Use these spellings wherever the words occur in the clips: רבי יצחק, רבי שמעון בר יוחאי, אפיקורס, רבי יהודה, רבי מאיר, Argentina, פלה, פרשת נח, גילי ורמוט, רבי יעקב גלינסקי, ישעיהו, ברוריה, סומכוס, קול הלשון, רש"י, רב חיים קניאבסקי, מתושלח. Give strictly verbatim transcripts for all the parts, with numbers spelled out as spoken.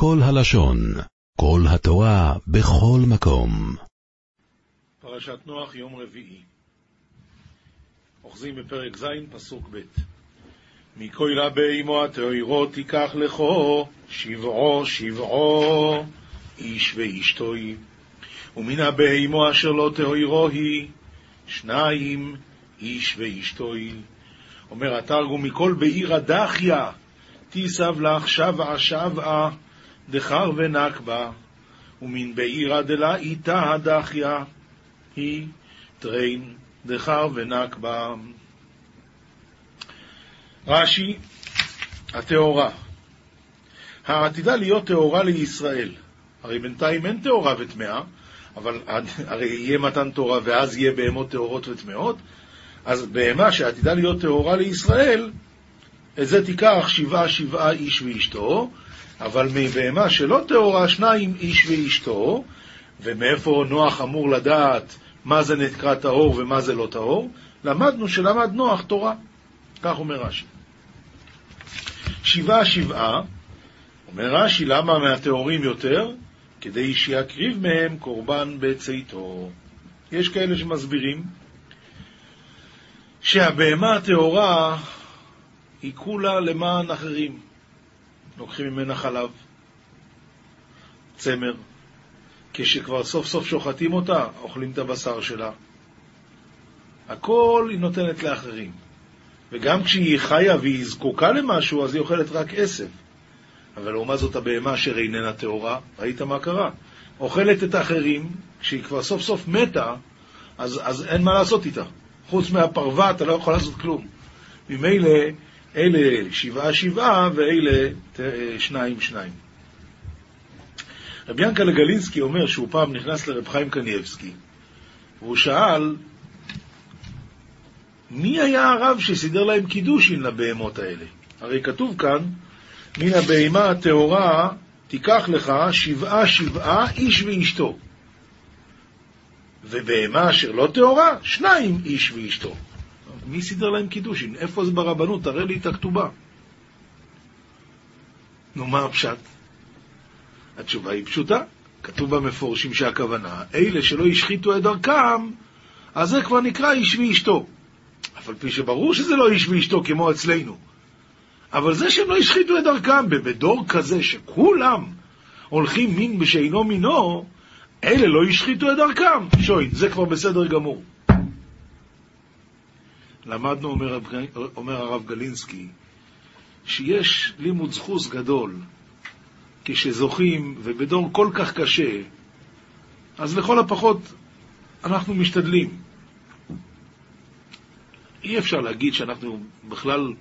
קול הלשון, קול התורה בכל מקום. פרשת נח, יום רביעי. אוחזים בפרק זין, פסוק ב'. מכל לבי אמו התאירו תיקח לכו, שבעו שבעו, איש ואשתוי. ומן הבי אמו אשר לא תאירו היא, שניים, איש ואשתוי. אומר התרגום, מכל בעיר הדחיה, תיסב לך שבעה שבעה, דחר ונקבה, ומן בעירה דלה איתה הדחיה, היא טרין דחר ונקבה. רש"י, התאורה, העתידה להיות תאורה לישראל. הרי בינתיים אין תאורה וטמאה, אבל הרי יהיה מתן תורה ואז יהיה בהמות תאורות וטמאות. אז בהמה שעתידה להיות תאורה לישראל, את זה תיקח שבעה שבעה איש ואשתו, אבל מבהמה שלא תאורה שניים איש ואשתו. ומאיפה נוח אמור לדעת מה זה נקרא טהור ומה זה לא טהור? למדנו שלמד נוח תורה. כך אומר רש"י, שבעה שבעה. אומר רש"י, למה מהטהורים יותר? כדי שיקריב מהם קורבן בצאתו. יש כאלה שמסבירים שהבהמה הטהורה היא כולה למען אחרים. לוקחים ממנה חלב, צמר, כשכבר סוף סוף שוחטים אותה, אוכלים את הבשר שלה. הכל היא נותנת לאחרים. וגם כשהיא חיה והיא זקוקה למשהו, אז היא אוכלת רק עשב. אבל לעומת זאת הבהמה אשר איננה טהורה, ראית מה קרה? אוכלת את האחרים, כשהיא כבר סוף סוף מתה, אז, אז אין מה לעשות איתה. חוץ מהפרווה אתה לא יכול לעשות כלום. ממילא אלה שבעה שבעה ואלה שניים שניים. רבי יעקב גלינסקי אומר שהוא פעם נכנס לרב חיים קניאבסקי, והוא שאל מי היה הרב שסידר להם קידושין לבהמות האלה. הרי כתוב כאן, מן הבהמה הטהורה תיקח לך שבעה שבעה איש ואשתו, ובהמה אשר לא טהורה שניים איש ואשתו. מי סידר להם קידושין? איפה זה ברבנות? תראה לי את הכתובה. נו, מה הפשט? התשובה היא פשוטה. כתוב במפורשים שהכוונה, אלה שלא השחיתו את דרכם, אז זה כבר נקרא איש ואשתו. אבל פי שברור שזה לא איש ואשתו כמו אצלנו. אבל זה שהם לא השחיתו את דרכם, בדור כזה שכולם הולכים מין בשאינו מינו, אלה לא השחיתו את דרכם. שוי, זה כבר בסדר גמור. למדנו, אומר, אומר הרב גלינסקי, שיש לימוד זכוס גדול כשזוכים, ובדור כל כך קשה, אז לכל הפחות אנחנו משתדלים. אי אפשר להגיד שאנחנו בכלל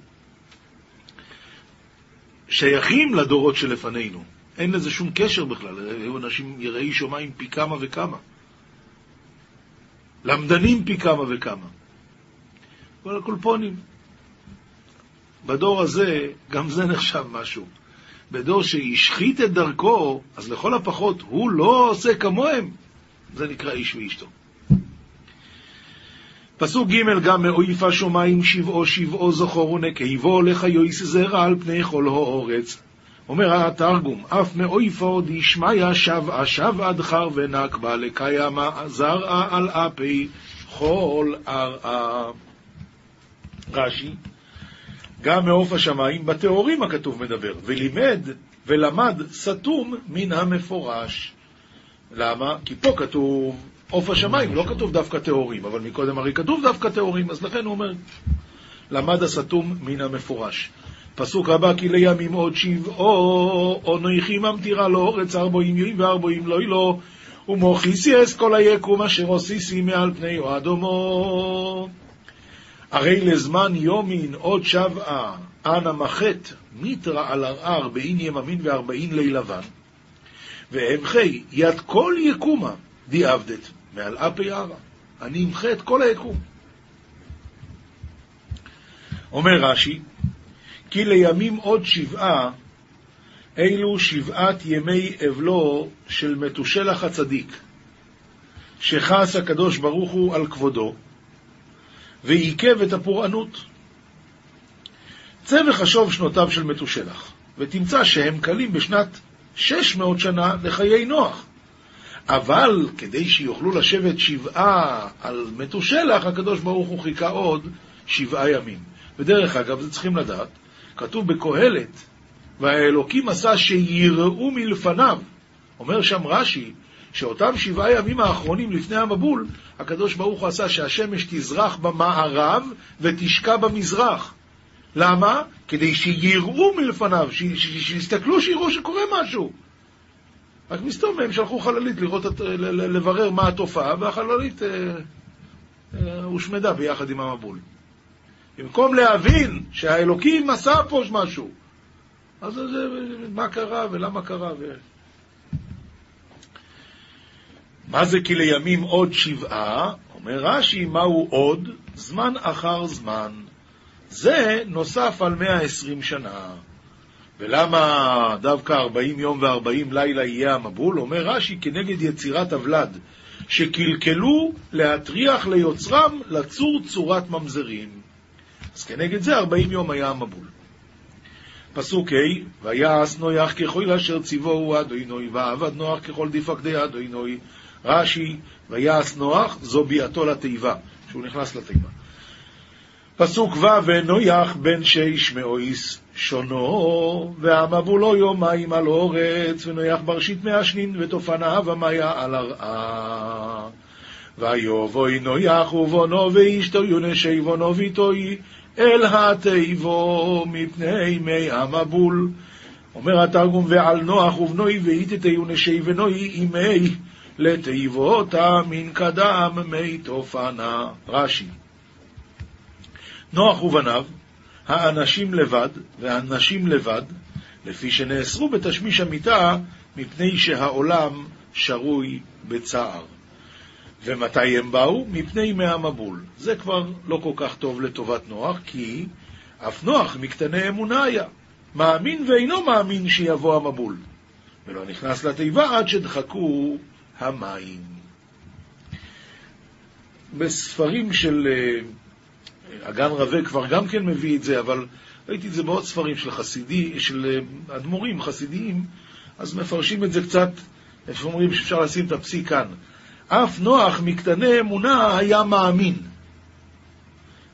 שייכים לדורות שלפנינו. אין לזה שום קשר בכלל. היו אנשים יראי שומעים פי כמה וכמה, למדנים פי כמה וכמה, כל הקולפונים. בדור הזה גם זה נחשב משהו. בדור שהשחית את דרכו, אז לכל הפחות הוא לא עושה כמוהם. זה נקרא איש ואשתו. פסוק ג', גם מאויף השומיים שבעו שבעו זכור ונקבו לחיויס זרע על פני כל הארץ. אומר התרגום, אף מאויפו דשמיא שבעה שבעה דחר ונקבה לקיימה זרעה על אפי כל ארעה. רש"י, גם מעוף השמיים בתיאורים הכתוב מדבר, ולימד ולמד סתום מן המפורש. למה? כי פה כתוב עוף השמיים, לא כתוב דווקא תיאורים, אבל מקודם הרי כתוב דווקא תיאורים, אז לכן הוא אומר למד הסתום מן המפורש. פסוק רבה, כי לימים עוד שבעו אנכי ממטירה לארץ ארבעים ימים וארבעים לילה, ומוכיסי את כל היקום אשר עשיתי מעל פני אדמו. הרי לזמן יומין עוד שבעה, אנא מחת מיתרא על ארעה ארבעין יממין וארבעין לילבן, ואמחי יד כל יקומה דיעבדת מעל אפי ארע. אני אמחה את כל היקום. אומר רש"י, כי לימים עוד שבעה, אילו שבעת ימי אבלו של מתושלח הצדיק, שחס הקדוש ברוך הוא על כבודו ועיכב את הפורענות. צא וחשוב שנותיו של מתושלח, ותמצא שהם קלים בשנת שש מאות שנה לחיי נוח. אבל כדי שיוכלו לשבת שבעה על מתושלח, הקדוש ברוך הוא חיכה עוד שבעה ימים. ודרך אגב, זה צריכים לדעת, כתוב בקהלת, והאלוקים עשה שיראו מלפניו. אומר שם רש"י, שאותם שבעה ימים האחרונים לפני המבול, הקדוש ברוך הוא עשה שהשמש תזרח במערב ותשקע במזרח. למה? כדי שיראו מלפניו, שיסתכלו, שיראו שקורה משהו. רק מסתום מהם שלחו חללית לראות, לברר מה התופעה, והחללית הושמדה ביחד עם המבול. במקום להבין שהאלוקים עשה פה משהו, אז זה מה קרה ולמה קרה. ו... מה זה כי לימים עוד שבעה? אומר רש"י, מהו עוד? זמן אחר זמן. זה נוסף על מאה ועשרים שנה. ולמה דווקא ארבעים יום וארבעים לילה יהיה המבול? אומר רש"י, כנגד יצירת הוולד, שקלקלו להטריח ליוצרם לצור צורת ממזרים. אז כנגד זה ארבעים יום היה המבול. פסוק ה', ויעש נוח ככל אשר ציווהו אדוני, ועבד נוח ככל דפקדי אדוני. רש"י, ויעש נוח, זו ביאתו לתיבה, שהוא נכנס לתיבה. פסוק ו', ונוח בן שיש מאויס שונו, והמבולו יומיים על אורץ, ונוח ברשית מאה שנין, ותופניו המיה על הרעה. ויובוי נוח ובונו ואשתו יונשי בונו ויתוי, אל התיבו מפני מי המבול. אומר התרגום, ועל נוח ובנוי ואיתתיו נשי ונוי אימי, לתיבו אותה מן קדם מי תופנה. רש"י, נוח ובניו, האנשים לבד והנשים לבד, לפי שנאסרו בתשמיש המיטה, מפני שהעולם שרוי בצער. ומתי הם באו? מפני מי המבול. זה כבר לא כל כך טוב לטובת נוח, כי אף נוח מקטני אמונה היה, מאמין ואינו מאמין שיבוא המבול, ולא נכנס לתיבה עד שדחקו המים. בספרים של אגן רווה כבר גם כן מביא את זה, אבל ראיתי את זה בעוד ספרים של חסידי, של אדמו"רים חסידיים, אז מפרשים את זה קצת, אומרים שאפשר לשים את הפסיק כאן. אף נוח מקטני אמונה היה מאמין,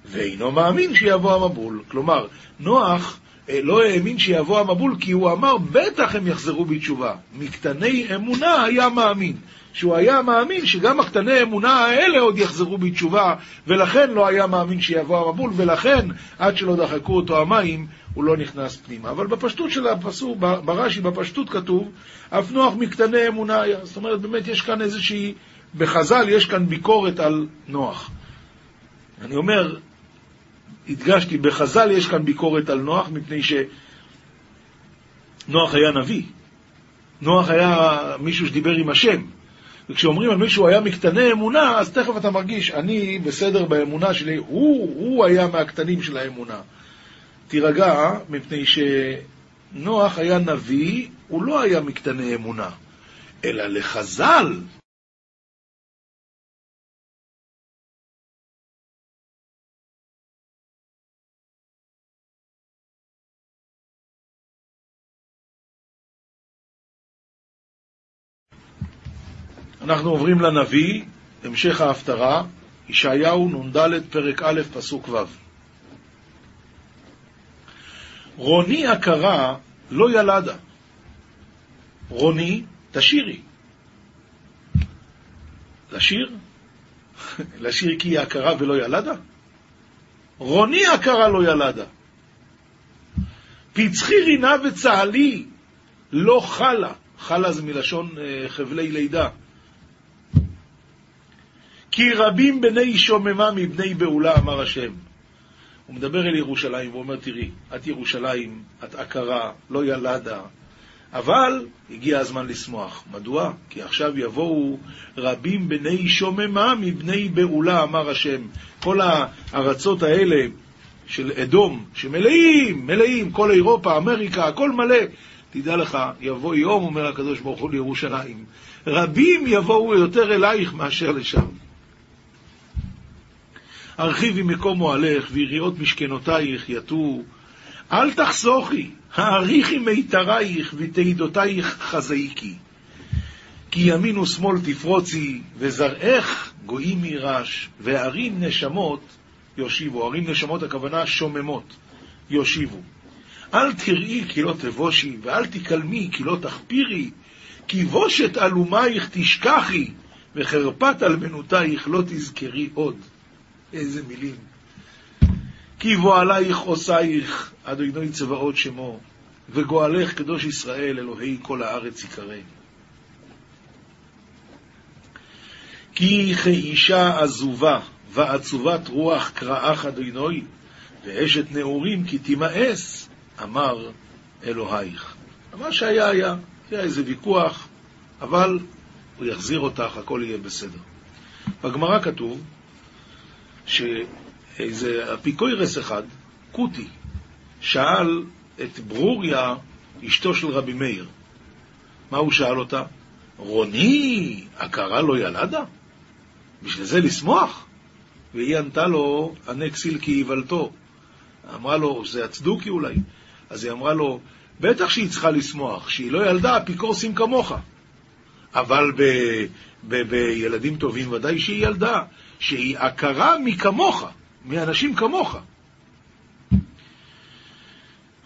ואינו מאמין שיבוא המבול. כלומר, נוח לא האמין שיבוא המבול, כי הוא אמר, בטח הם יחזרו בתשובה. מקטני אמונה היה מאמין, שהוא היה מאמין שגם הקטני אמונה האלה עוד יחזרו בתשובה, ולכן לא היה מאמין שיבוא המבול, ולכן עד שלא דחקו אותו המים, הוא לא נכנס פנימה. אבל בפשטות של הפסוק, ברש"י בפשטות כתוב, אף נוח מקטני אמונה היה. זאת אומרת, באמת יש כאן איזושהי, בחז"ל יש כאן ביקורת על נוח. אני אומר, הדגשתי, בחז"ל יש כאן ביקורת על נוח, מפני שנוח היה נביא. נוח היה מישהו שדיבר עם השם. וכשאומרים על מישהו היה מקטני אמונה, אז תכף אתה מרגיש, אני בסדר באמונה שלי, הוא, הוא היה מהקטנים של האמונה. תירגע, מפני שנוח היה נביא, הוא לא היה מקטני אמונה, אלא לחז"ל. אנחנו עוברים לנביא, המשך ההפטרה, ישעיהו נ"ד פרק א' פסוק ו'. רוני הקרה לא ילדה, רוני תשירי. לשיר? לשיר כי היא הקרה ולא ילדה? רוני הקרה לא ילדה. פצחי רינה וצהלי לא חלה, חלה זה מלשון חבלי לידה. כי רבים בני שוממה מבני בעולה, אמר השם. הוא מדבר אל ירושלים ואומר, תראי, את ירושלים, את עקרה, לא ילדה, אבל הגיע הזמן לשמוח. מדוע? כי עכשיו יבואו רבים בני שוממה מבני בעולה, אמר השם. כל הארצות האלה של אדום, שמלאים, מלאים, כל אירופה, אמריקה, הכל מלא. תדע לך, יבוא יום, אומר הקדוש ברוך הוא לירושלים, רבים יבואו יותר אלייך מאשר לשם. הרחיבי מקום מועלך, ויריעות משכנותייך יתו. אל תחסוכי, העריכי מיתרייך ותעידותייך חזאיקי, כי ימין ושמאל תפרוצי, וזרעך גויים מירש, וערים נשמות יושיבו. ערים נשמות הכוונה שוממות, יושיבו. אל תראי כי לא תבושי, ואל תקלמי כי לא תחפירי, כי בושת אלומייך תשכחי, וחרפת אלמנותייך לא תזכרי עוד. איזה מילים. כי בועלייך עושייך, אדוני צבאות שמו, וגואלך קדוש ישראל, אלוהי כל הארץ יקרא. כי כאישה עזובה ועצובת רוח קראך אדוני, ואשת נעורים כי תימאס, אמר אלוהיך. מה שהיה היה, היה איזה ויכוח, אבל הוא יחזיר אותך, הכל יהיה בסדר. בגמרא כתוב שאיזה אפיקורס אחד, קוטי, שאל את ברוריה, אשתו של רבי מאיר. מה הוא שאל אותה? רוני, הכרה לא ילדה? בשביל זה לשמוח? והיא ענתה לו, הנקסיל כי יבלתו. אמרה לו, זה הצדוקי אולי. אז היא אמרה לו, בטח שהיא צריכה לשמוח, שהיא לא ילדה, אפיקורסים כמוך. אבל ב, ב, בילדים טובים ודאי שהיא ילדה, שהיא הכרה מכמוך, מאנשים כמוך.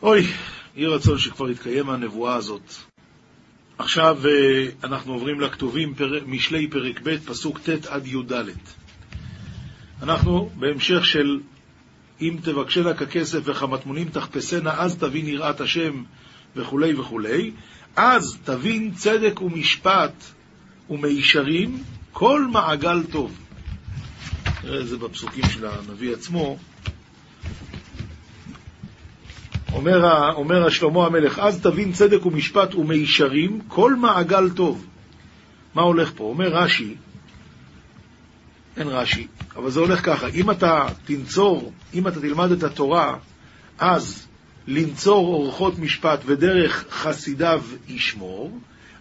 אוי, יהי רצון שכבר יתקיים הנבואה הזאת. עכשיו אנחנו עוברים לכתובים, משלי פרק ב' פסוק ט' עד י' ד'. אנחנו בהמשך של אם תבקשנה ככסף וכמטמונים תחפשנה, אז תבין יראת השם וכו' וכו'. אז תבין צדק ומשפט ומישרים כל מעגל טוב. נראה את זה בפסוקים של הנביא עצמו. אומר, אומר שלמה המלך, אז תבין צדק ומשפט ומישרים כל מעגל טוב. מה הולך פה? אומר רש"י, אין רש"י, אבל זה הולך ככה, אם אתה תנצור, אם אתה תלמד את התורה, אז לנצור אורחות משפט ודרך חסידיו ישמור,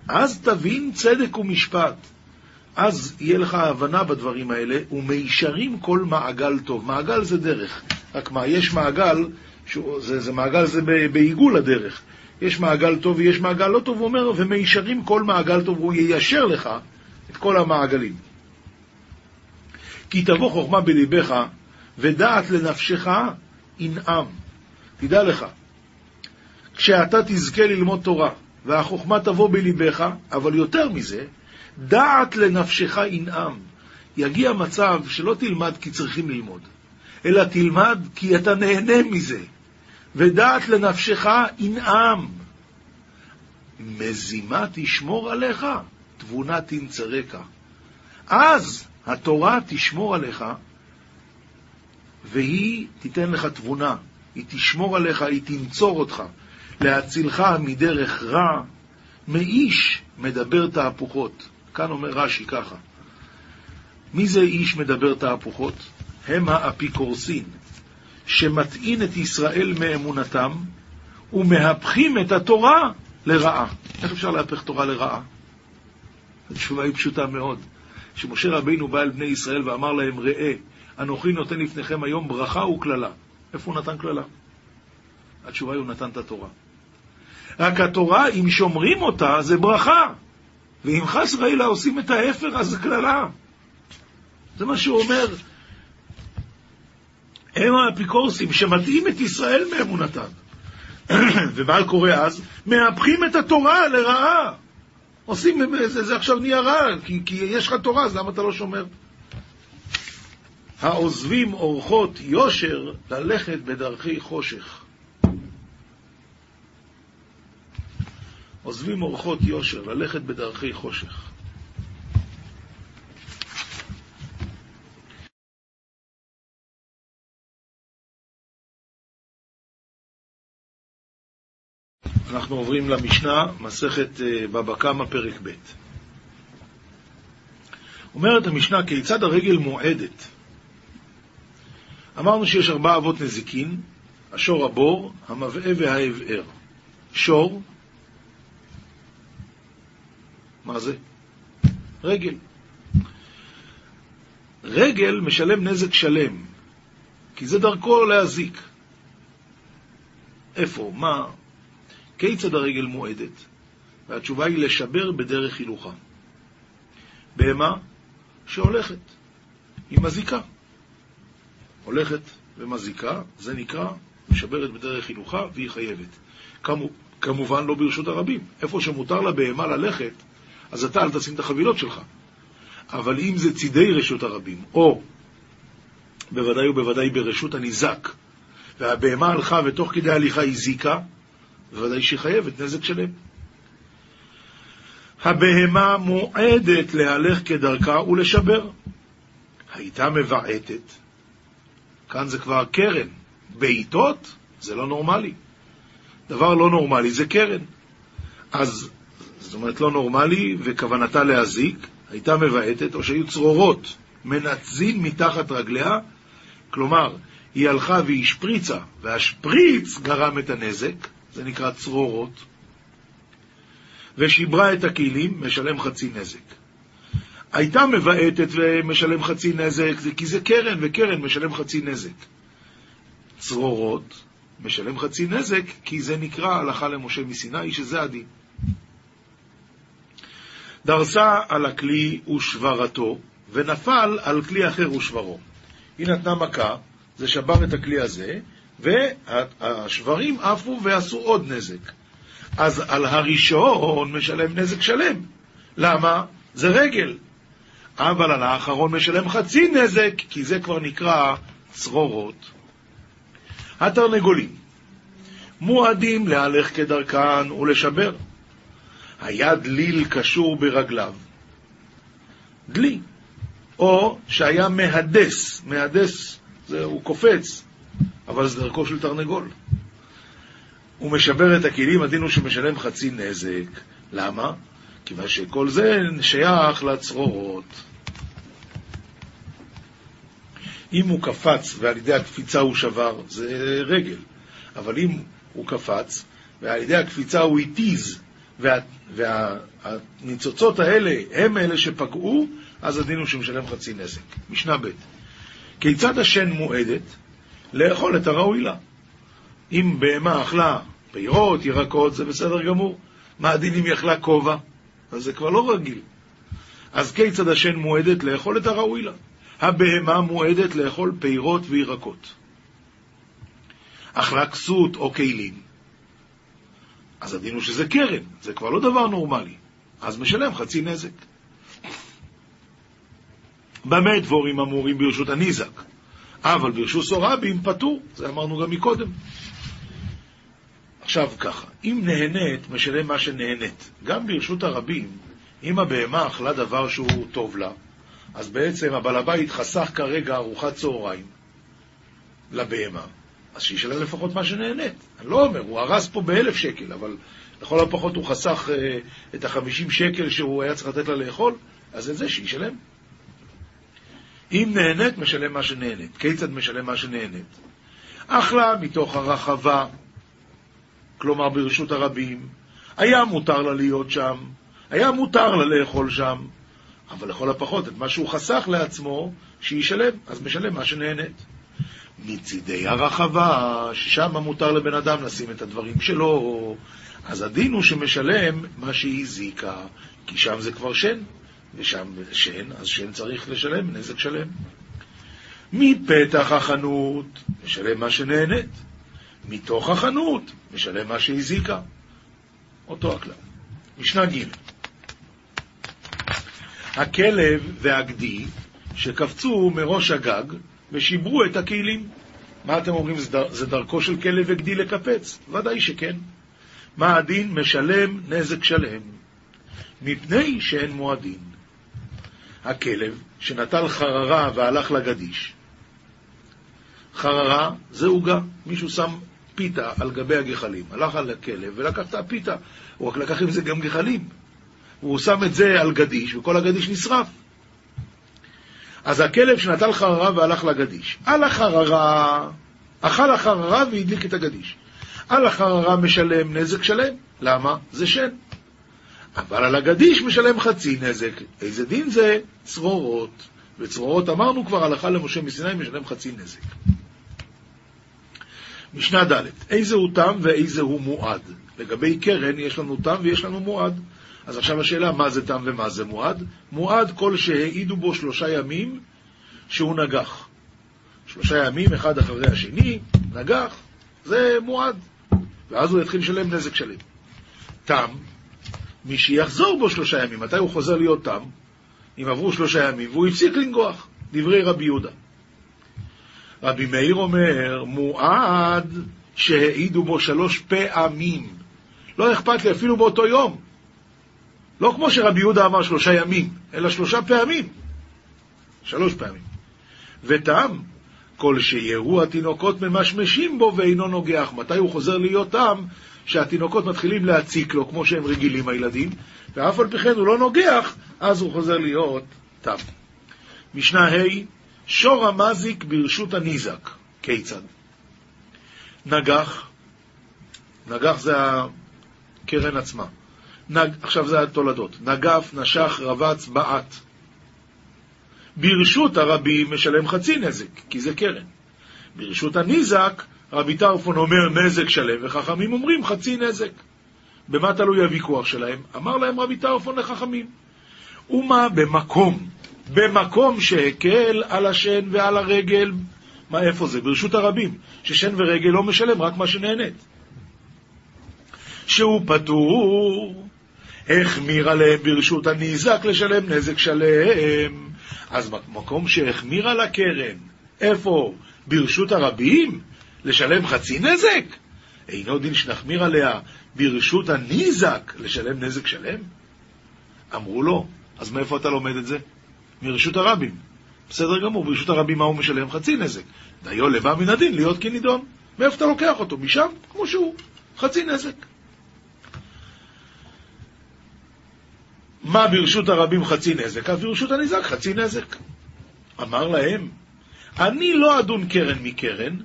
אז תבין צדק ומשפט. אז יהיה לך הבנה בדברים האלה, ומישרים כל מעגל טוב. מעגל זה דרך, רק מה, יש מעגל, זה, זה מעגל זה בעיגול הדרך. יש מעגל טוב ויש מעגל לא טוב, הוא אומר, ומישרים כל מעגל טוב, הוא יישר לך את כל המעגלים. כי תבוא חוכמה בליבך, ודעת לנפשך ינעם. תדע לך, כשאתה תזכה ללמוד תורה, והחוכמה תבוא בליבך, אבל יותר מזה, דעת לנפשך ינעם. יגיע מצב שלא תלמד כי צריכים ללמוד, אלא תלמד כי אתה נהנה מזה. ודעת לנפשך ינעם. מזימה תשמור עליך, תבונה תנצרקה. אז התורה תשמור עליך, והיא תיתן לך תבונה. היא תשמור עליך, היא תנצור אותך. להצילך מדרך רע, מאיש מדבר תהפוכות. כאן אומר רש"י ככה. מי זה איש מדבר תהפוכות? הם האפיקורסין, שמתאין את ישראל מאמונתם, ומהפכים את התורה לרעה. איך אפשר להפך תורה לרעה? התשובה היא פשוטה מאוד. שמשה רבינו בא אל בני ישראל ואמר להם, ראה, אנוכי נותן לפניכם היום ברכה וכללה. איפה הוא נתן כללה? התשובה היא, הוא נתן את התורה. רק התורה, אם שומרים אותה, זה ברכה. ואם חס וחלילה עושים את ההפך, אז זה כללה. זה מה שהוא אומר. הם האפיקורסים שמתאים את ישראל מאמונתם. ומה קורה אז? מהפכים את התורה לרעה. עושים, זה, זה עכשיו נהיה רע, כי, כי יש לך תורה, אז למה אתה לא שומר? העוזבים אורחות יושר, ללכת בדרכי חושך. עוזבים אורחות יושר, ללכת בדרכי חושך. אנחנו עוברים למשנה, מסכת בבא קמא פרק ב'. אומרת המשנה, כיצד הרגל מועדת? אמרנו שיש ארבע אבות נזיקין, השור הבור, המבעה וההבער. שור, מה זה? רגל. רגל משלם נזק שלם, כי זה דרכו להזיק. איפה? מה? כיצד הרגל מועדת? והתשובה היא לשבר בדרך חילוכה. בהמה שהולכת, היא מזיקה. הולכת ומזיקה, זה נקרא משברת בדרך חילוכה והיא חייבת. כמו, כמובן לא ברשות הרבים. איפה שמותר לה בהמה ללכת, אז אתה אל תשים את החבילות שלך. אבל אם זה צידי רשות הרבים, או בוודאי ובוודאי ברשות הניזק, והבהמה הלכה ותוך כדי הליכה היא זיקה, בוודאי שהיא חייבת נזק שלם. הבהמה מועדת להלך כדרכה ולשבר. הייתה מבעטת. כאן זה כבר קרן. בעיתות זה לא נורמלי. דבר לא נורמלי זה קרן. אז זאת אומרת לא נורמלי וכוונתה להזיק, הייתה מבעטת, או שהיו צרורות מנצין מתחת רגליה, כלומר היא הלכה והיא שפריצה, והשפריץ גרם את הנזק, זה נקרא צרורות, ושיברה את הכלים, משלם חצי נזק. הייתה מבעטת ומשלם חצי נזק, כי זה קרן, וקרן משלם חצי נזק. צרורות משלם חצי נזק, כי זה נקרא הלכה למשה מסיני, שזה הדין. דרסה על הכלי ושברתו, ונפל על כלי אחר ושברו. היא נתנה מכה, זה שבר את הכלי הזה, והשברים עפו ועשו עוד נזק. אז על הראשון משלם נזק שלם. למה? זה רגל. אבל על האחרון משלם חצי נזק, כי זה כבר נקרא צרורות. התרנגולים מועדים להלך כדרכן ולשבר. היד ליל קשור ברגליו. דלי. או שהיה מהדס. מהדס זה הוא קופץ, אבל זה דרכו של תרנגול. הוא משבר את הכלים, הדין הוא שמשלם חצי נזק. למה? כיוון שכל זה שייך לצרורות. אם הוא קפץ ועל ידי הקפיצה הוא שבר, זה רגל. אבל אם הוא קפץ ועל ידי הקפיצה הוא התיז, וה, והניצוצות האלה הם אלה שפגעו, אז הדין הוא שמשלם חצי נזק. משנה ב' כיצד השן מועדת? לאכול את הראוי לה. אם בהמה אכלה פירות, ירקות, זה בסדר גמור. מה הדין אם יאכלה כובע? אז זה כבר לא רגיל. אז כיצד השן מועדת? לאכול את הראוי לה. הבהמה מועדת לאכול פירות וירקות. אכלה כסות או כלים. אז הדין הוא שזה קרן, זה כבר לא דבר נורמלי. אז משלם חצי נזק. במה דבורים אמורים ברשות הניזק? אבל ברשות סורבים פטור, זה אמרנו גם מקודם. עכשיו ככה, אם נהנית, משלם מה שנהנית. גם ברשות הרבים, אם הבהמה אכלה דבר שהוא טוב לה, אז בעצם הבעל הבית חסך כרגע ארוחת צהריים לבהמה, אז שישלם לפחות מה שנהנית. אני לא אומר, הוא הרס פה באלף שקל, אבל לכל הפחות הוא חסך אה, את החמישים שקל שהוא היה צריך לתת לה לאכול, אז את זה שישלם. אם נהנית, משלם מה שנהנית. כיצד משלם מה שנהנית? אכלה מתוך הרחבה, כלומר ברשות הרבים, היה מותר לה להיות שם, היה מותר לה לאכול שם, אבל לכל הפחות, את מה שהוא חסך לעצמו, שישלם, אז משלם מה שנהנית. מצידי הרחבה, ששם מותר לבן אדם לשים את הדברים שלו, אז הדין הוא שמשלם מה שהיא זיקה, כי שם זה כבר שן, ושם שן, אז שן צריך לשלם, נזק שלם. מפתח החנות, משלם מה שנהנית. מתוך החנות, משלם מה שהיא זיקה. אותו הכלל. משנה ג' הכלב והגדי שקפצו מראש הגג ושיברו את הכלים. מה אתם אומרים? זה דרכו של כלב וגדי לקפץ? ודאי שכן. מה הדין? משלם נזק שלם, מפני שאין מועדין. הכלב שנטל חררה והלך לגדיש. חררה זה עוגה, מישהו שם פיתה על גבי הגחלים, הלך על הכלב ולקח את הפיתה, הוא רק לקח עם זה גם גחלים, הוא שם את זה על גדיש וכל הגדיש נשרף. אז הכלב שנטל חררה והלך לגדיש, על החררה, אכל החררה והדליק את הגדיש, על החררה משלם נזק שלם. למה? זה שן. אבל על הגדיש משלם חצי נזק. איזה דין זה? צרורות. וצרורות אמרנו כבר, הלכה למשה מסיני, משלם חצי נזק. משנה ד' איזה הוא תם ואיזה הוא מועד? לגבי קרן יש לנו תם ויש לנו מועד. אז עכשיו השאלה, מה זה תם ומה זה מועד? מועד כל שהעידו בו שלושה ימים שהוא נגח. שלושה ימים אחד אחרי השני, נגח, זה מועד. ואז הוא יתחיל לשלם נזק שלם. תם, מי שיחזור בו שלושה ימים, מתי הוא חוזר להיות תם? אם עברו שלושה ימים, והוא הפסיק לנגוח. דברי רבי יהודה. רבי מאיר אומר, מועד שהעידו בו שלוש פעמים. לא אכפת לי אפילו באותו יום. לא כמו שרבי יהודה אמר שלושה ימים, אלא שלושה פעמים. שלוש פעמים. ותם, כל שירו התינוקות ממשמשים בו ואינו נוגח. מתי הוא חוזר להיות תם? שהתינוקות מתחילים להציק לו, כמו שהם רגילים הילדים, ואף על פי כן הוא לא נוגח, אז הוא חוזר להיות תם. משנה ה' שור המזיק ברשות הניזק. כיצד? נגח, נגח זה הקרן עצמה. נג, עכשיו זה התולדות. נגף, נשך, רבץ, בעת. ברשות הרבי משלם חצי נזק, כי זה קרן. ברשות הניזק, רבי טרפון אומר נזק שלם, וחכמים אומרים חצי נזק. במה תלוי הוויכוח שלהם? אמר להם רבי טרפון לחכמים. ומה במקום? במקום שהקל על השן ועל הרגל. מה, איפה זה? ברשות הרבים, ששן ורגל לא משלם, רק מה שנהנית. שהוא פטור, החמיר עליהם ברשות הניזק לשלם נזק שלם. אז במקום שהחמיר על הקרן, איפה? ברשות הרבים? לשלם חצי נזק? אינו דין שנחמיר עליה ברשות הניזק לשלם נזק שלם? אמרו לו, אז מאיפה אתה לומד את זה? מרשות הרבים. בסדר גמור, ברשות הרבים מה הוא משלם? חצי נזק. דיו לבא מן הדין להיות כנידון. מאיפה אתה לוקח אותו? משם? כמו שהוא. חצי נזק. מה ברשות הרבים חצי נזק? אז ברשות הניזק חצי נזק. אמר להם, אני לא אדון קרן מקרן,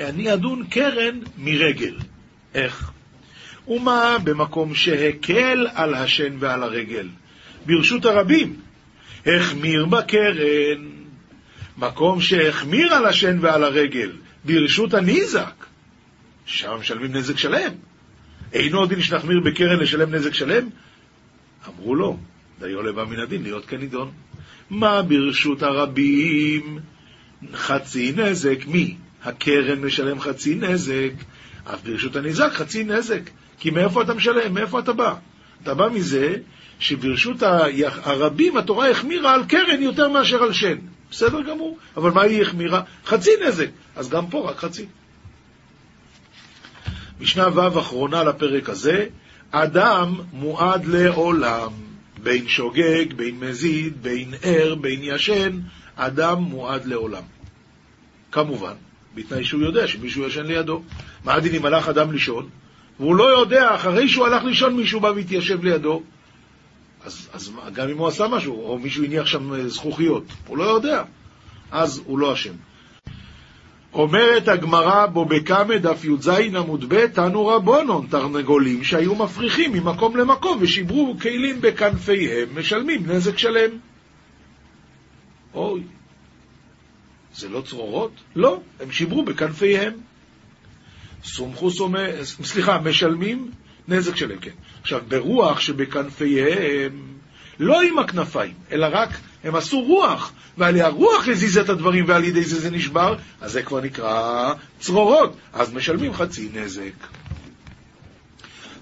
אני אדון קרן מרגל. איך? ומה במקום שהקל על השן ועל הרגל? ברשות הרבים, החמיר בקרן. מקום שהחמיר על השן ועל הרגל, ברשות הניזק, שם משלמים נזק שלם. אינו דין שנחמיר בקרן לשלם נזק שלם? אמרו לו, דיו לבא מן הדין להיות כנידון. מה ברשות הרבים? חצי נזק. מי? הקרן משלם חצי נזק. אף ברשות הניזק חצי נזק. כי מאיפה אתה משלם? מאיפה אתה בא? אתה בא מזה שברשות הרבים התורה החמירה על קרן יותר מאשר על שן. בסדר גמור. אבל מה היא החמירה? חצי נזק. אז גם פה רק חצי. משנה ו' אחרונה לפרק הזה. אדם מועד לעולם. בין שוגג, בין מזיד, בין ער, בין ישן. אדם מועד לעולם. כמובן, בתנאי שהוא יודע שמישהו ישן לידו. מה הדין אם הלך אדם לישון, והוא לא יודע, אחרי שהוא הלך לישון מישהו בא והתיישב לידו, אז, אז גם אם הוא עשה משהו, או מישהו הניח שם זכוכיות, הוא לא יודע, אז הוא לא אשם. אומרת הגמרא בו בקמד אף יוזיין עמוד ב' תנו רבונון, תרנגולים שהיו מפריחים ממקום למקום ושיברו כלים בכנפיהם, משלמים נזק שלם. אוי, זה לא צרורות? לא, הם שיברו בכנפיהם. סומכוס אומר, סליחה, משלמים נזק שלהם, כן. עכשיו, ברוח שבכנפיהם, לא עם הכנפיים, אלא רק הם עשו רוח, ועל ידי הרוח הזיז את הדברים, ועל ידי זה זה נשבר, אז זה כבר נקרא צרורות, אז משלמים חצי נזק.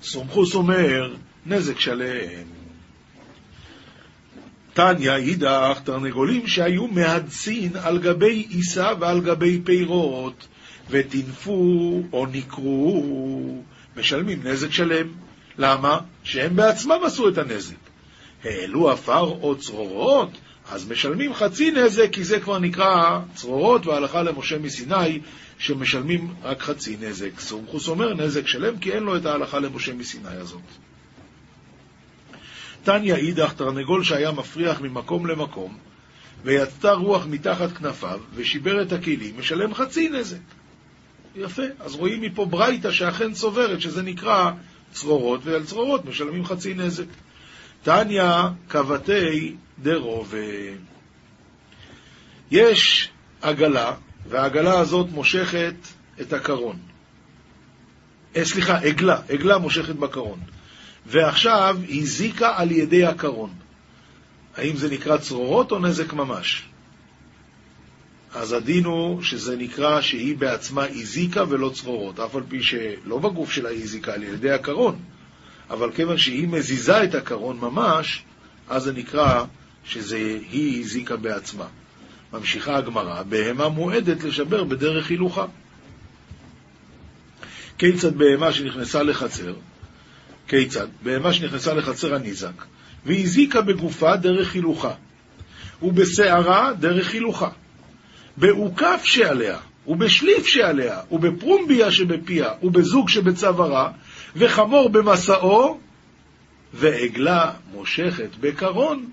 סומכוס אומר, נזק שלהם. תניה ידח, תרנגולים שהיו מהדסין על גבי עיסה ועל גבי פירות, ותנפו או נקרו, משלמים נזק שלם. למה? שהם בעצמם עשו את הנזק. העלו אפר או צרורות, אז משלמים חצי נזק, כי זה כבר נקרא צרורות, וההלכה למשה מסיני, שמשלמים רק חצי נזק. סומכוס אומר נזק שלם, כי אין לו את ההלכה למשה מסיני הזאת. תניה אידך, תרנגול שהיה מפריח ממקום למקום, ויצתה רוח מתחת כנפיו, ושיבר את הכלים, משלם חצי נזק. יפה, אז רואים מפה ברייתא שאכן סוברת, שזה נקרא צרורות, ועל צרורות משלמים חצי נזק. תניה כבתי דרובה. יש עגלה, והעגלה הזאת מושכת את הקרון. סליחה, עגלה, עגלה מושכת בקרון. ועכשיו היא זיקה על ידי הקרון. האם זה נקרא צרורות או נזק ממש? אז הדין הוא שזה נקרא שהיא בעצמה הזיקה ולא צרורות, אף על פי שלא בגוף שלה היא הזיקה על ידי הקרון, אבל כיוון שהיא מזיזה את הקרון ממש, אז זה נקרא שזה היא הזיקה בעצמה. ממשיכה הגמרא, בהמה מועדת לשבר בדרך הילוכה. כיצד בהמה שנכנסה לחצר, כיצד בהמה שנכנסה לחצר הניזק, והזיקה בגופה דרך הילוכה, ובשערה דרך הילוכה, בעוקף שעליה, ובשליף שעליה, ובפרומביה שבפיה, ובזוג שבצווארה, וחמור במסעו, ועגלה מושכת בקרון,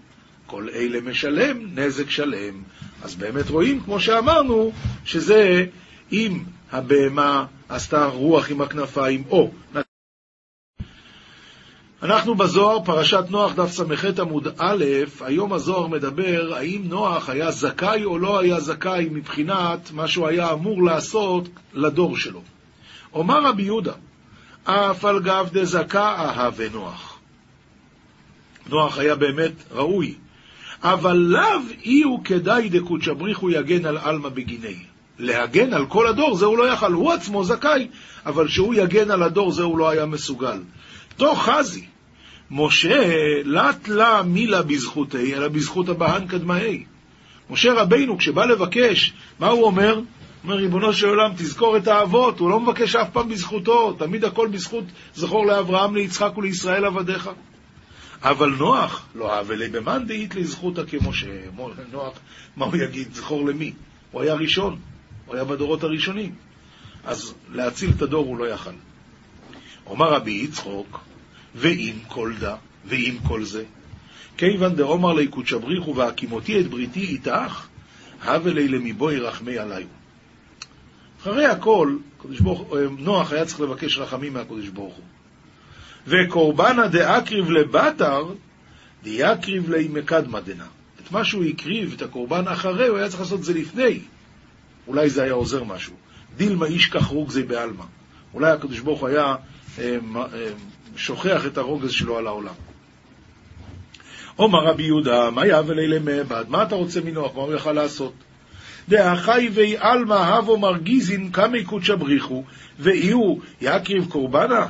כל אלה משלם נזק שלם. אז באמת רואים, כמו שאמרנו, שזה אם הבהמה עשתה רוח עם הכנפיים, או אנחנו בזוהר, פרשת נוח, דף סמכת עמוד א', היום הזוהר מדבר האם נוח היה זכאי או לא היה זכאי מבחינת מה שהוא היה אמור לעשות לדור שלו. אומר רבי יהודה, אף על גב דזכה אהבה נוח. נוח היה באמת ראוי, אבל לאו אי הוא כדאי דקות שבריך הוא יגן על אלמה בגיני. להגן על כל הדור זה הוא לא יכל, הוא עצמו זכאי, אבל שהוא יגן על הדור זה הוא לא היה מסוגל. תוך חזי, משה לא תלה מילה בזכותי, אלא בזכות הבהן קדמאי. משה רבינו, כשבא לבקש, מה הוא אומר? הוא אומר, ריבונו של עולם, תזכור את האבות, הוא לא מבקש אף פעם בזכותו, תמיד הכל בזכות זכור לאברהם, ליצחק ולישראל עבדיך. אבל נוח, לא אהב אלי במאן דאית לזכותה כמשה. נוח, מה הוא יגיד, זכור למי? הוא היה ראשון, הוא היה בדורות הראשונים. אז להציל את הדור הוא לא יכל. אומר רבי יצחק, ועם כל דה, ועם כל זה, כיוון דאמר לי קודש בריך והקימותי את בריתי איתך, הבלי למיבוי רחמי עליו. אחרי הכל, נוח היה צריך לבקש רחמים מהקודש ברוך הוא. וקורבנה דאקריב לבטר, דאקריב לי מקדמה דנה. את מה שהוא הקריב, את הקורבן אחרי, הוא היה צריך לעשות זה לפני. אולי זה היה עוזר משהו. דילמה איש כחרוג זה בעלמה. אולי הקודש ברוך הוא היה שוכח את הרוגז שלו על העולם. אומר רבי יהודה, מה יאבל אלי מעבד? מה אתה רוצה מנוח? מה הוא יכל לעשות? דאחי ואי אלמה הבו מרגיזין כמי קודש בריחו ואיהו יקריב קורבנה?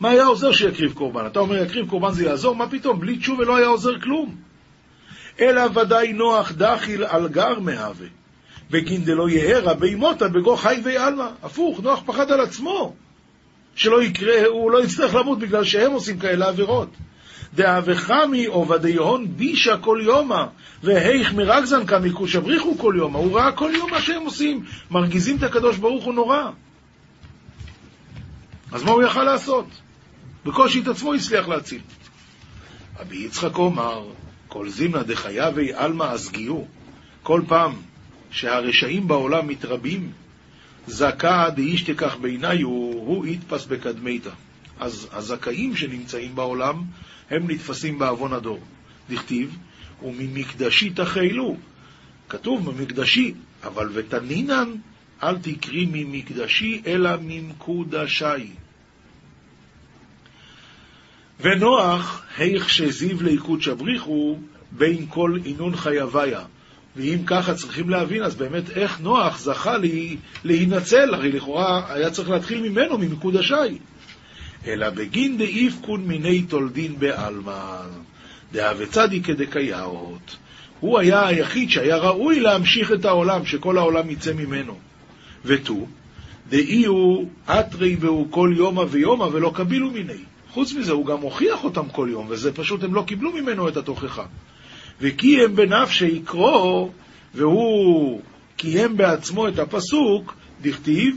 מה היה עוזר שיקריב קורבנה? אתה אומר יקריב קורבן זה יעזור? מה פתאום? בלי תשוב ולא היה עוזר כלום. אלא ודאי נוח דחיל על גר מהווה בגין דלא יערה בימותה בגו חי ואי אלמה. הפוך, נוח פחד על עצמו שלא יקרה, הוא לא יצטרך למות בגלל שהם עושים כאלה עבירות. דאבחמי עובדי הון בישה כל יומה, והיך מרגזן כמיקוש הבריחו כל יומה. הוא ראה כל יום מה שהם עושים, מרגיזים את הקדוש ברוך הוא נורא. אז מה הוא יכל לעשות? בקושי את עצמו יצליח להציל. רבי יצחק אומר, כל זימנה דחייבי אלמה אסגיעו. כל פעם שהרשעים בעולם מתרבים, זכה דאיש תקח בעיניו, הוא יתפס בקדמיתה. אז הזכאים שנמצאים בעולם, הם נתפסים בעוון הדור. דכתיב, וממקדשי תחילו. כתוב ממקדשי, אבל ותנינן, אל תקרי ממקדשי, אלא ממקודשי. ונוח, היך שזיב ליקוד שבריחו, בין כל עינון חייביה. ואם ככה צריכים להבין, אז באמת איך נוח זכה לי, להינצל, הרי לכאורה היה צריך להתחיל ממנו, ממקודשי. אלא בגין דאיפקון מיני תולדין בעלמה, דאבצדי כדקייאות. הוא היה היחיד שהיה ראוי להמשיך את העולם, שכל העולם יצא ממנו. ותו, דאי הוא אטרי והוא כל יומה ויומה ולא קבילו מיני. חוץ מזה הוא גם הוכיח אותם כל יום, וזה פשוט הם לא קיבלו ממנו את התוכחה. וכי הם בנפשי יקרו, והוא קיים בעצמו את הפסוק, דכתיב,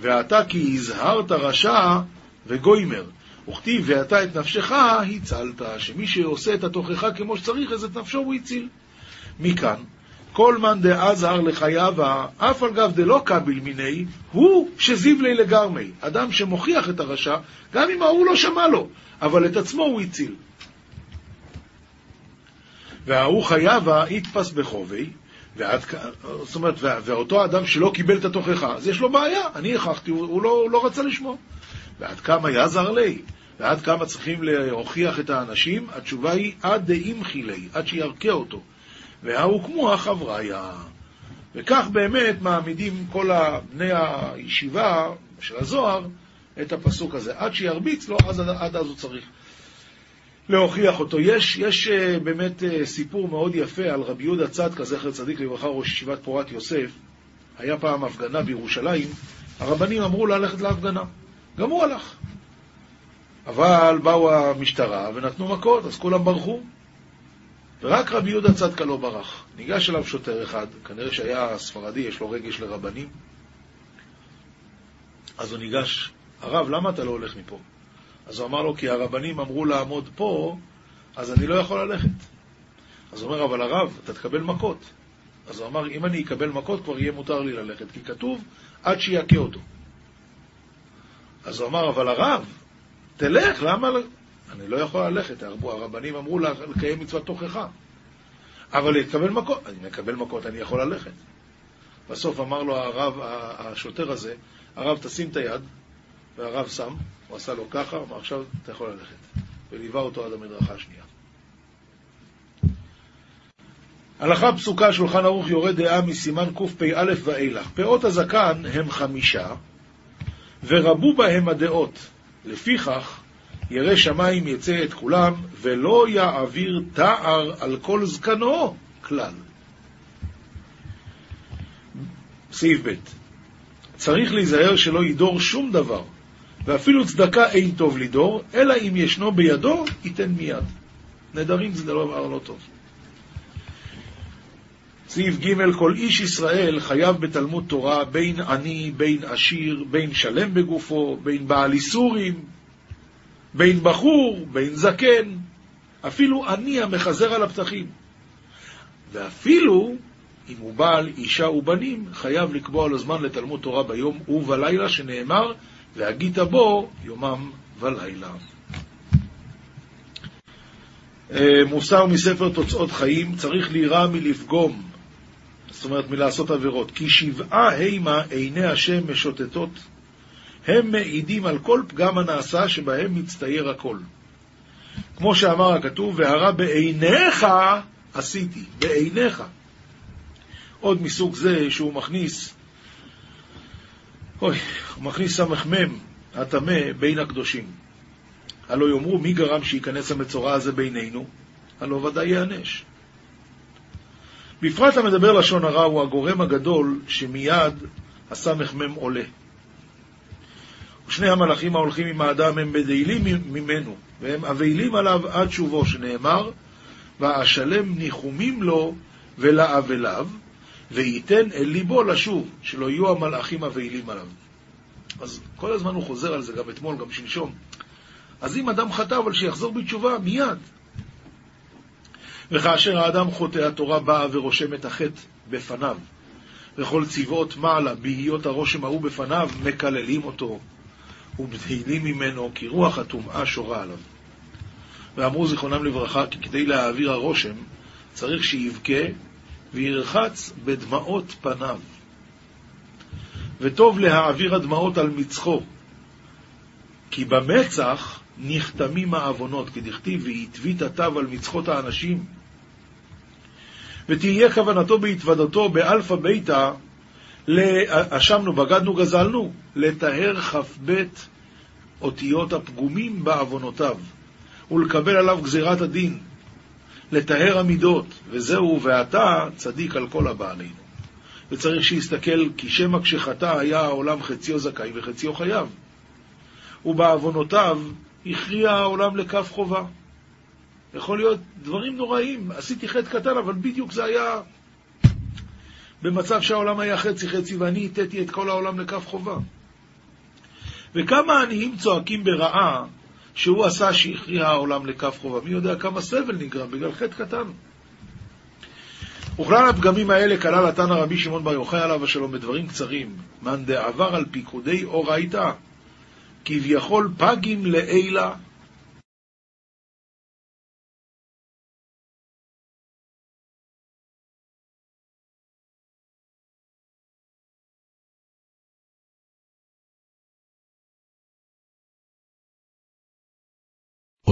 ואתה כי הזהרת רשע וגוימר. וכתיב, ואתה את נפשך הצלת, שמי שעושה את התוכחה כמו שצריך, אז את נפשו הוא הציל. מכאן, כל מן דאזהר לחייו, אף על גב דלא קביל מיני, הוא שזיב לי לגרמי. אדם שמוכיח את הרשע, גם אם ההוא לא שמע לו, אבל את עצמו הוא הציל. והוא חייבה יתפס בחובי, ועד, זאת אומרת, ואותו אדם שלא קיבל את התוכחה, אז יש לו בעיה, אני הכחתי, הוא לא, הוא לא רצה לשמוע. ועד כמה יעזר לי, ועד כמה צריכים להוכיח את האנשים, התשובה היא עד דאמחי לי, עד שירקה אותו, והוקמו החבריה. וכך באמת מעמידים כל בני הישיבה של הזוהר את הפסוק הזה, עד שירביץ לו, אז, עד אז הוא צריך להוכיח אותו. יש, יש באמת סיפור מאוד יפה על רבי יהודה צדקה, זכר צדיק לברכה, ראש ישיבת פורת יוסף. היה פעם הפגנה בירושלים, הרבנים אמרו ללכת להפגנה, גם הוא הלך, אבל באו המשטרה ונתנו מכות, אז כולם ברחו, ורק רבי יהודה צדקה לא ברח. ניגש אליו שוטר אחד, כנראה שהיה ספרדי, יש לו רגש לרבנים, אז הוא ניגש, הרב, למה אתה לא הולך מפה? אז הוא אמר לו, כי הרבנים אמרו לעמוד פה, אז אני לא יכול ללכת. אז הוא אומר, אבל הרב, אתה תקבל מכות. אז הוא אמר, אם אני אקבל מכות, כבר יהיה מותר לי ללכת, כי כתוב, עד שיעקה אותו. אז הוא אמר, אבל הרב, תלך, למה? אני לא יכול ללכת, הרבנים אמרו לקיים מצוות תוכחה. אבל להתקבל מכות, אני אקבל מכות, אני יכול ללכת. בסוף אמר לו הרב, השוטר הזה, הרב, תשים את היד, והרב שם, הוא עשה לו ככה, אמר, עכשיו אתה יכול ללכת. וליווה אותו עד המדרכה השנייה. הלכה פסוקה, שולחן ערוך יורד דעה מסימן קפ"א ואילך. פאות הזקן הם חמישה, ורבו בהם הדעות. לפיכך, ירא שמיים יצא את כולם, ולא יעביר תער על כל זקנו כלל. סעיף ב', צריך להיזהר שלא ידור שום דבר, ואפילו צדקה אין טוב לדור, אלא אם ישנו בידו, ייתן מיד. נדרים זה דבר לא טוב. סעיף ג', כל איש ישראל חייב בתלמוד תורה, בין עני, בין עשיר, בין שלם בגופו, בין בעל איסורים, בין בחור, בין זקן, אפילו עני המחזר על הפתחים. ואפילו אם הוא בעל אישה ובנים, חייב לקבוע לו זמן לתלמוד תורה ביום ובלילה, שנאמר, והגית בו יומם ולילה. מוסר מספר תוצאות חיים, צריך להירא מלפגום, זאת אומרת מלעשות עבירות, כי שבעה הימה עיני השם משוטטות, הם מעידים על כל פגם הנעשה שבהם מצטייר הכל. כמו שאמר הכתוב, והרע בעיניך עשיתי, בעיניך. עוד מסוג זה שהוא מכניס, אוי, הוא מכניס המחמם, התמה, בין הקדושים. הלא יאמרו, מי גרם שייכנס המצורע הזה בינינו? הלא ודאי יענש. בפרט המדבר לשון הרע הוא הגורם הגדול שמיד הסמ"ם עולה. ושני המלאכים ההולכים עם האדם הם בדיילים ממנו, והם אבלים עליו עד שובו, שנאמר, ואשלם ניחומים לו ולאבליו, וייתן אל ליבו לשוב, שלא יהיו המלאכים אבלים עליו. אז כל הזמן הוא חוזר על זה, גם אתמול, גם שלשום. אז אם אדם חטא, אבל שיחזור בתשובה מיד. וכאשר האדם חוטא, התורה באה ורושם את החטא בפניו, וכל צבאות מעלה, בהיות הרושם ההוא בפניו, מקללים אותו, ובדהילים ממנו, כי רוח הטומאה שורה עליו. ואמרו זיכרונם לברכה, כי כדי להעביר הרושם, צריך שיבכה וירחץ בדמעות פניו. וטוב להעביר הדמעות על מצחו, כי במצח נחתמים העוונות, כדכתיב, והתווית התו על מצחות האנשים. ותהיה כוונתו בהתוודתו באלפא ביתא, אשמנו, בגדנו, גזלנו, לטהר חפבית אותיות הפגומים בעוונותיו, ולקבל עליו גזירת הדין, לטהר המידות, וזהו, ואתה צדיק על כל הבעלינו. וצריך שיסתכל, כי שמה כשחטא היה העולם חציו זכאי וחציו חייב. ובעוונותיו הכריע העולם לקו חובה. יכול להיות דברים נוראים, עשיתי חטא קטן, אבל בדיוק זה היה במצב שהעולם היה חצי חצי, ואני התתי את כל העולם לקו חובה. וכמה עניים צועקים ברעה שהוא עשה שהכריע העולם לקו חובה. מי יודע כמה סבל נגרם בגלל חטא קטן. וכלל הפגמים האלה כלל התנא רבי שמעון בר יוחאי עליו השלום בדברים קצרים, מאן דעבר על פיקודי אורייתא, כביכול פגים לעילה,